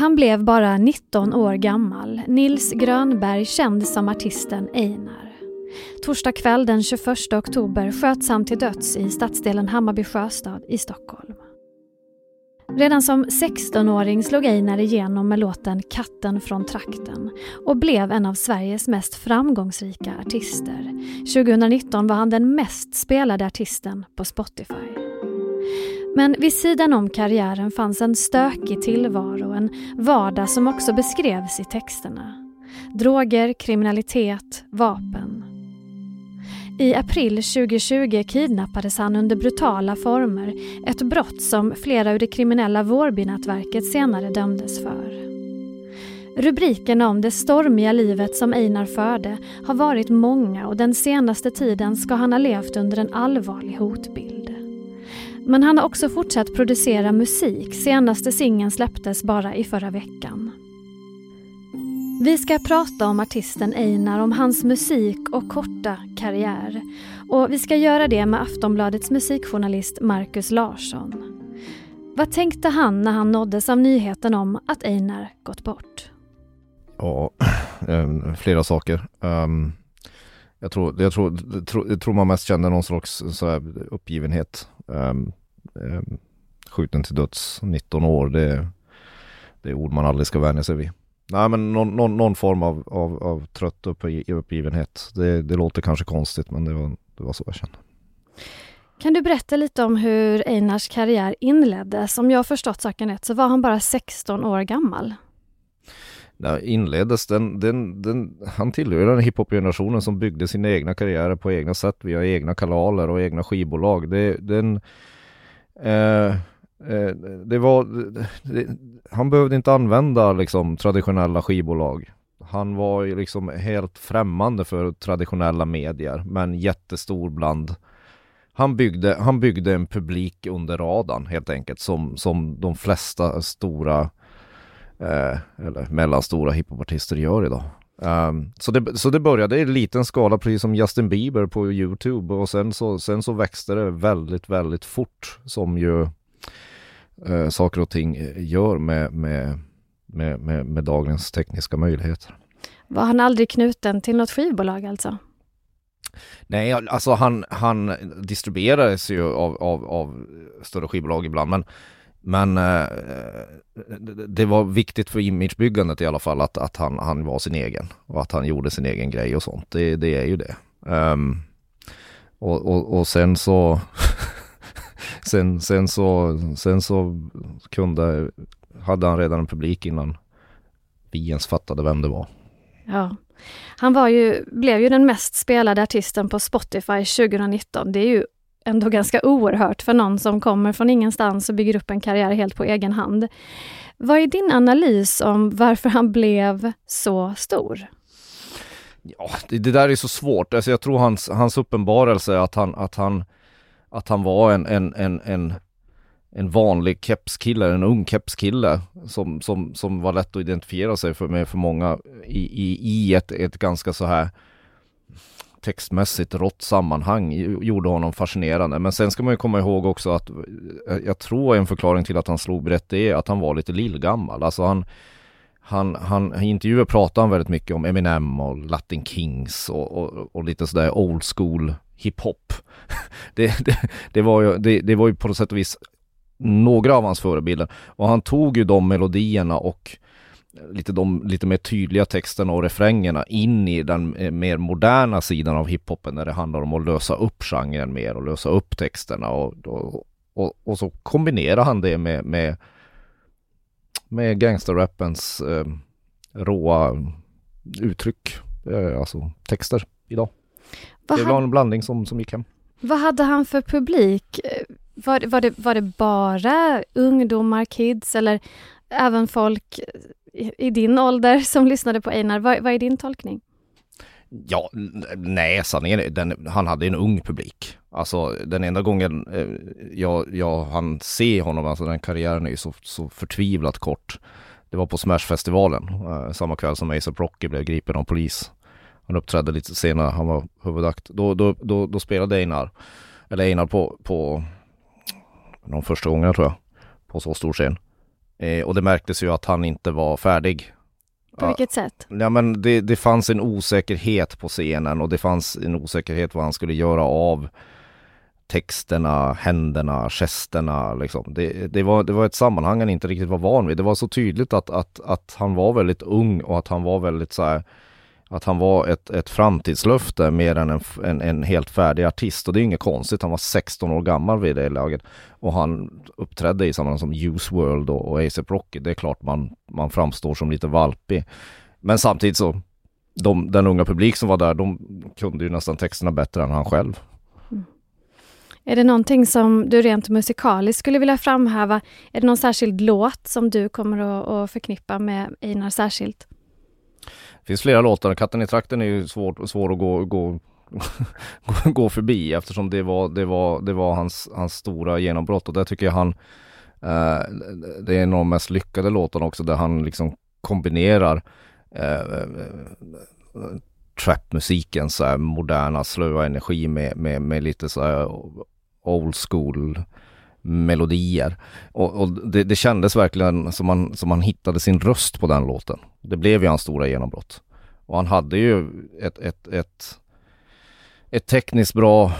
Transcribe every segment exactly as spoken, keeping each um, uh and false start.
Han blev bara nitton år gammal, Nils Grönberg, känd som artisten Einar. Torsdag kväll den tjugoförsta oktober sköts han till döds i stadsdelen Hammarby Sjöstad i Stockholm. Redan som sextonåring slog Einar igenom med låten Katten från trakten och blev en av Sveriges mest framgångsrika artister. tjugonitton var han den mest spelade artisten på Spotify. Men vid sidan om karriären fanns en stökig tillvaro, en vardag som också beskrevs i texterna. Droger, kriminalitet, vapen. I april tjugotjugo kidnappades han under brutala former, ett brott som flera ur det kriminella Vårby-nätverket senare dömdes för. Rubrikerna om det stormiga livet som Einar förde har varit många och den senaste tiden ska han ha levt under en allvarlig hotbild. Men han har också fortsatt producera musik, senaste singeln släpptes bara i förra veckan. Vi ska prata om artisten Einar, om hans musik och korta karriär. Och vi ska göra det med Aftonbladets musikjournalist Markus Larsson. Vad tänkte han när han nåddes av nyheten om att Einar gått bort? Ja, flera saker. Jag tror, jag tror, jag tror man mest kände någon slags så här uppgivenhet. Skjuten till döds, nitton år, det, det är ord man aldrig ska vänja sig vid. Nej, men någon, någon, någon form av, av, av trött upp, uppgivenhet. Det, det låter kanske konstigt, men det var, det var så jag kände. Kan du berätta lite om hur Einars karriär inleddes? Om jag har förstått saken rätt så var han bara sexton år gammal. Nej, inleddes den, den, den, han tillhör den hiphop-generationen som byggde sina egna karriärer på egna sätt via egna kanaler och egna skivbolag. Det, den... Eh, Det var, det, han behövde inte använda liksom, traditionella skivbolag. Han var ju liksom helt främmande för traditionella medier, men jättestor bland. Han byggde, han byggde en publik under radarn helt enkelt, som, som de flesta stora eh, eller mellanstora hiphopartister gör idag. Um, så, det, så det började i liten skala, precis som Justin Bieber på YouTube, och sen så, sen så växte det väldigt, väldigt fort, som ju Eh, saker och ting gör med, med, med, med, med dagens tekniska möjligheter. Var han aldrig knuten till något skivbolag alltså? Nej, alltså han, han distribuerades ju av, av, av större skivbolag ibland, men, men eh, det var viktigt för imagebyggandet i alla fall att, att han, han var sin egen och att han gjorde sin egen grej och sånt. Det, det är ju det. Um, och, och, och sen så... Sen, sen, så, sen så kunde, hade han redan en publik innan vi ens fattade vem det var. Ja, han var ju, blev ju den mest spelade artisten på Spotify tjugonitton. Det är ju ändå ganska oerhört för någon som kommer från ingenstans och bygger upp en karriär helt på egen hand. Vad är din analys om varför han blev så stor? Ja, det, det där är så svårt. Alltså jag tror hans, hans uppenbarelse att han... Att han Att han var en, en, en, en, en vanlig kepskille, en ung kepskille som, som, som var lätt att identifiera sig för, med för många i, i, i ett, ett ganska så här textmässigt rått sammanhang, gjorde honom fascinerande. Men sen ska man ju komma ihåg också att jag tror en förklaring till att han slog brett är att han var lite lillgammal. Alltså han... Han, han, i intervjuer pratade han väldigt mycket om Eminem och Latin Kings och, och, och lite sådär old school hiphop. Det, det, det, var ju, det, det var ju på något sätt och vis några av hans förebilder. Och han tog ju de melodierna och lite, de, lite mer tydliga texterna och refrängerna in i den mer moderna sidan av hiphopen, när det handlar om att lösa upp genren mer och lösa upp texterna. Och, och, och, och så kombinerar han det med... med med gangsterrappens eh, råa uttryck, eh, alltså texter idag. Vad det var han... en blandning som, som gick hem. Vad hade han för publik? Var, var, det, var det bara ungdomar, kids, eller även folk i, i din ålder som lyssnade på Einar? Vad, vad är din tolkning? Ja, nej, sanningen, den, han hade en ung publik. Alltså den enda gången eh, jag, jag hann se honom, alltså den karriären är ju så, så förtvivlat kort. Det var på Smash-festivalen, eh, samma kväll som A$AP Rocky blev gripen av polis. Han uppträdde lite senare, han var huvudakt. Då, då, då, då spelade Einar, eller Einar på, på de första gångerna tror jag, på så stor scen. Eh, och det märktes ju att han inte var färdig. På vilket sätt? Ja, men det, det fanns en osäkerhet på scenen och det fanns en osäkerhet vad han skulle göra av texterna, händerna, gesterna. Liksom. Det, det, var, det var ett sammanhang han inte riktigt var van vid. Det var så tydligt att, att, att han var väldigt ung och att han var väldigt så här, att han var ett, ett framtidslöfte mer än en, en, en helt färdig artist. Och det är inget konstigt, han var sexton år gammal vid det laget. Och han uppträdde i sammanhang som Juice world och, och A$AP Rocky. Det är klart man, man framstår som lite valpig. Men samtidigt så, de, den unga publik som var där, de kunde ju nästan texterna bättre än han själv. Mm. Är det någonting som du rent musikaliskt skulle vilja framhäva? Är det någon särskild låt som du kommer att, att förknippa med Einar särskilt? Det finns flera låtar. Katten i trakten är ju svår, svår att gå, gå, gå förbi eftersom det var, det var, det var hans, hans stora genombrott. Och där tycker jag han, eh, det är en av de mest lyckade låtarna också där han liksom kombinerar eh, trapmusiken, så här moderna slöa energi med, med, med lite så här old school melodier. Och, och det, det kändes verkligen som han, som han hittade sin röst på den låten. Det blev ju hans stora genombrott. Och han hade ju ett, ett, ett, ett tekniskt bra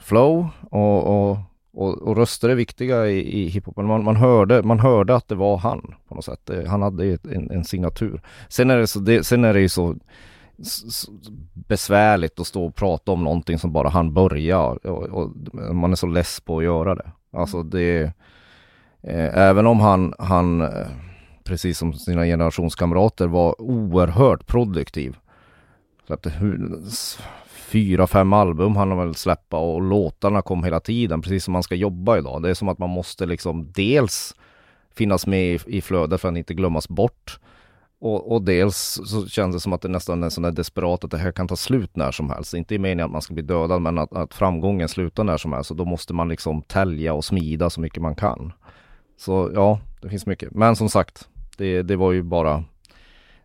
flow och, och, och, och röster är viktiga i, i hiphopen. Man, man, hörde, man hörde att det var han på något sätt. Han hade ju en, en signatur. Sen är det så, det, sen är det ju så besvärligt att stå och prata om någonting som bara han börjar och, och man är så less på att göra det. Alltså det eh, även om han, han precis som sina generationskamrater var oerhört produktiv, släppte fyra, fem album han har väl släppa och låtarna kom hela tiden, precis som man ska jobba idag. Det är som att man måste liksom dels finnas med i, i flödet för att inte glömmas bort. Och, och dels så känns det som att det nästan är sådär desperat att det här kan ta slut när som helst. Inte i meningen att man ska bli dödad, men att, att framgången slutar när som helst. Så då måste man liksom tälja och smida så mycket man kan. Så ja, det finns mycket. Men som sagt, det, det var ju bara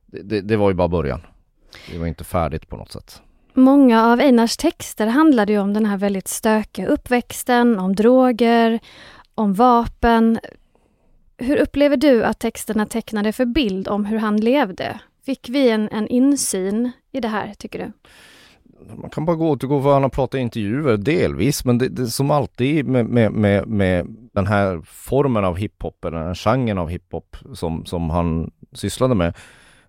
det, det var ju bara början. Det var inte färdigt på något sätt. Många av Einars texter handlade ju om den här väldigt stökiga uppväxten, om droger, om vapen. Hur upplever du att texterna tecknade för bild om hur han levde? Fick vi en, en insyn i det här, tycker du? Man kan bara gå och gå för han har pratat i intervjuer, delvis. Men det, det, som alltid med, med, med, med den här formen av hiphop, eller den här genren av hiphop som, som han sysslade med,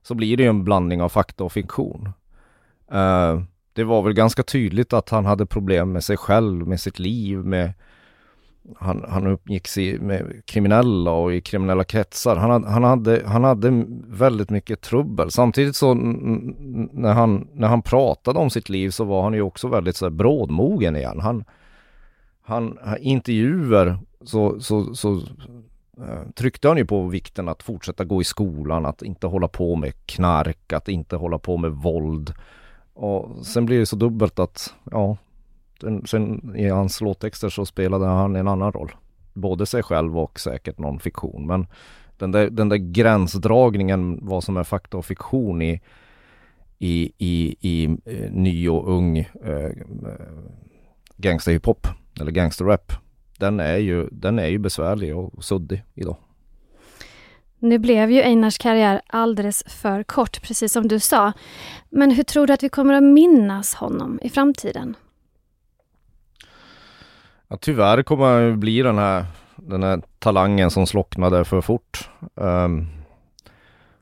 så blir det ju en blandning av fakta och fiktion. Uh, det var väl ganska tydligt att han hade problem med sig själv, med sitt liv, med... Han, han uppgick sig med kriminella och i kriminella kretsar. Han, han, hade, han hade väldigt mycket trubbel. Samtidigt så n- när, han, när han pratade om sitt liv så var han ju också väldigt så här brådmogen igen. Han, han, han intervjuer så, så, så äh, tryckte han ju på vikten att fortsätta gå i skolan, att inte hålla på med knark, att inte hålla på med våld. Och sen blir det så dubbelt att ja... Sen i hans låttexter så spelade han en annan roll. Både sig själv och säkert någon fiktion. Men den där, den där gränsdragningen, vad som är fakta och fiktion i, i, i, i ny och ung eh, gangsterhiphop eller gangsterrap, den är ju, den är ju besvärlig och suddig idag. Nu blev ju Einars karriär alldeles för kort, precis som du sa. Men hur tror du att vi kommer att minnas honom i framtiden? Ja, tyvärr kommer han ju bli den här, den här talangen som slocknade för fort. Um,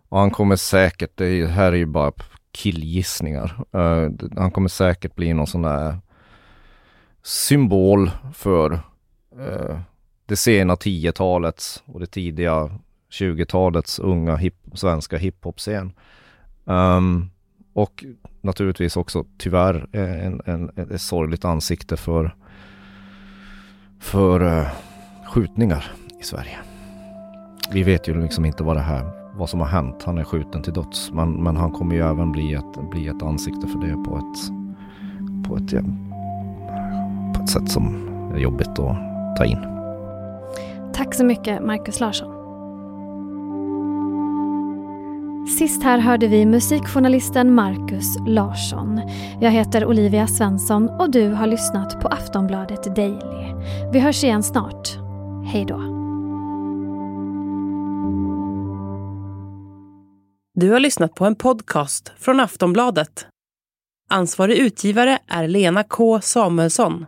och han kommer säkert, det här är ju bara killgissningar, uh, han kommer säkert bli någon sån där symbol för uh, det sena tiotalets och det tidiga tjugotalets unga hip, svenska hiphop-scen. Um, och naturligtvis också tyvärr en, en, en, ett sorgligt ansikte för för uh, skjutningar i Sverige. Vi vet ju liksom inte vad det här, vad som har hänt. Han är skjuten till döds, men, men han kommer ju även bli ett, bli ett ansikte för det på ett, på ett på ett sätt som är jobbigt att ta in. Tack så mycket, Markus Larsson. Sist här hörde vi musikjournalisten Markus Larsson. Jag heter Olivia Svensson och du har lyssnat på Aftonbladet Daily. Vi hörs igen snart. Hej då. Du har lyssnat på en podcast från Aftonbladet. Ansvarig utgivare är Lena K. Samuelsson.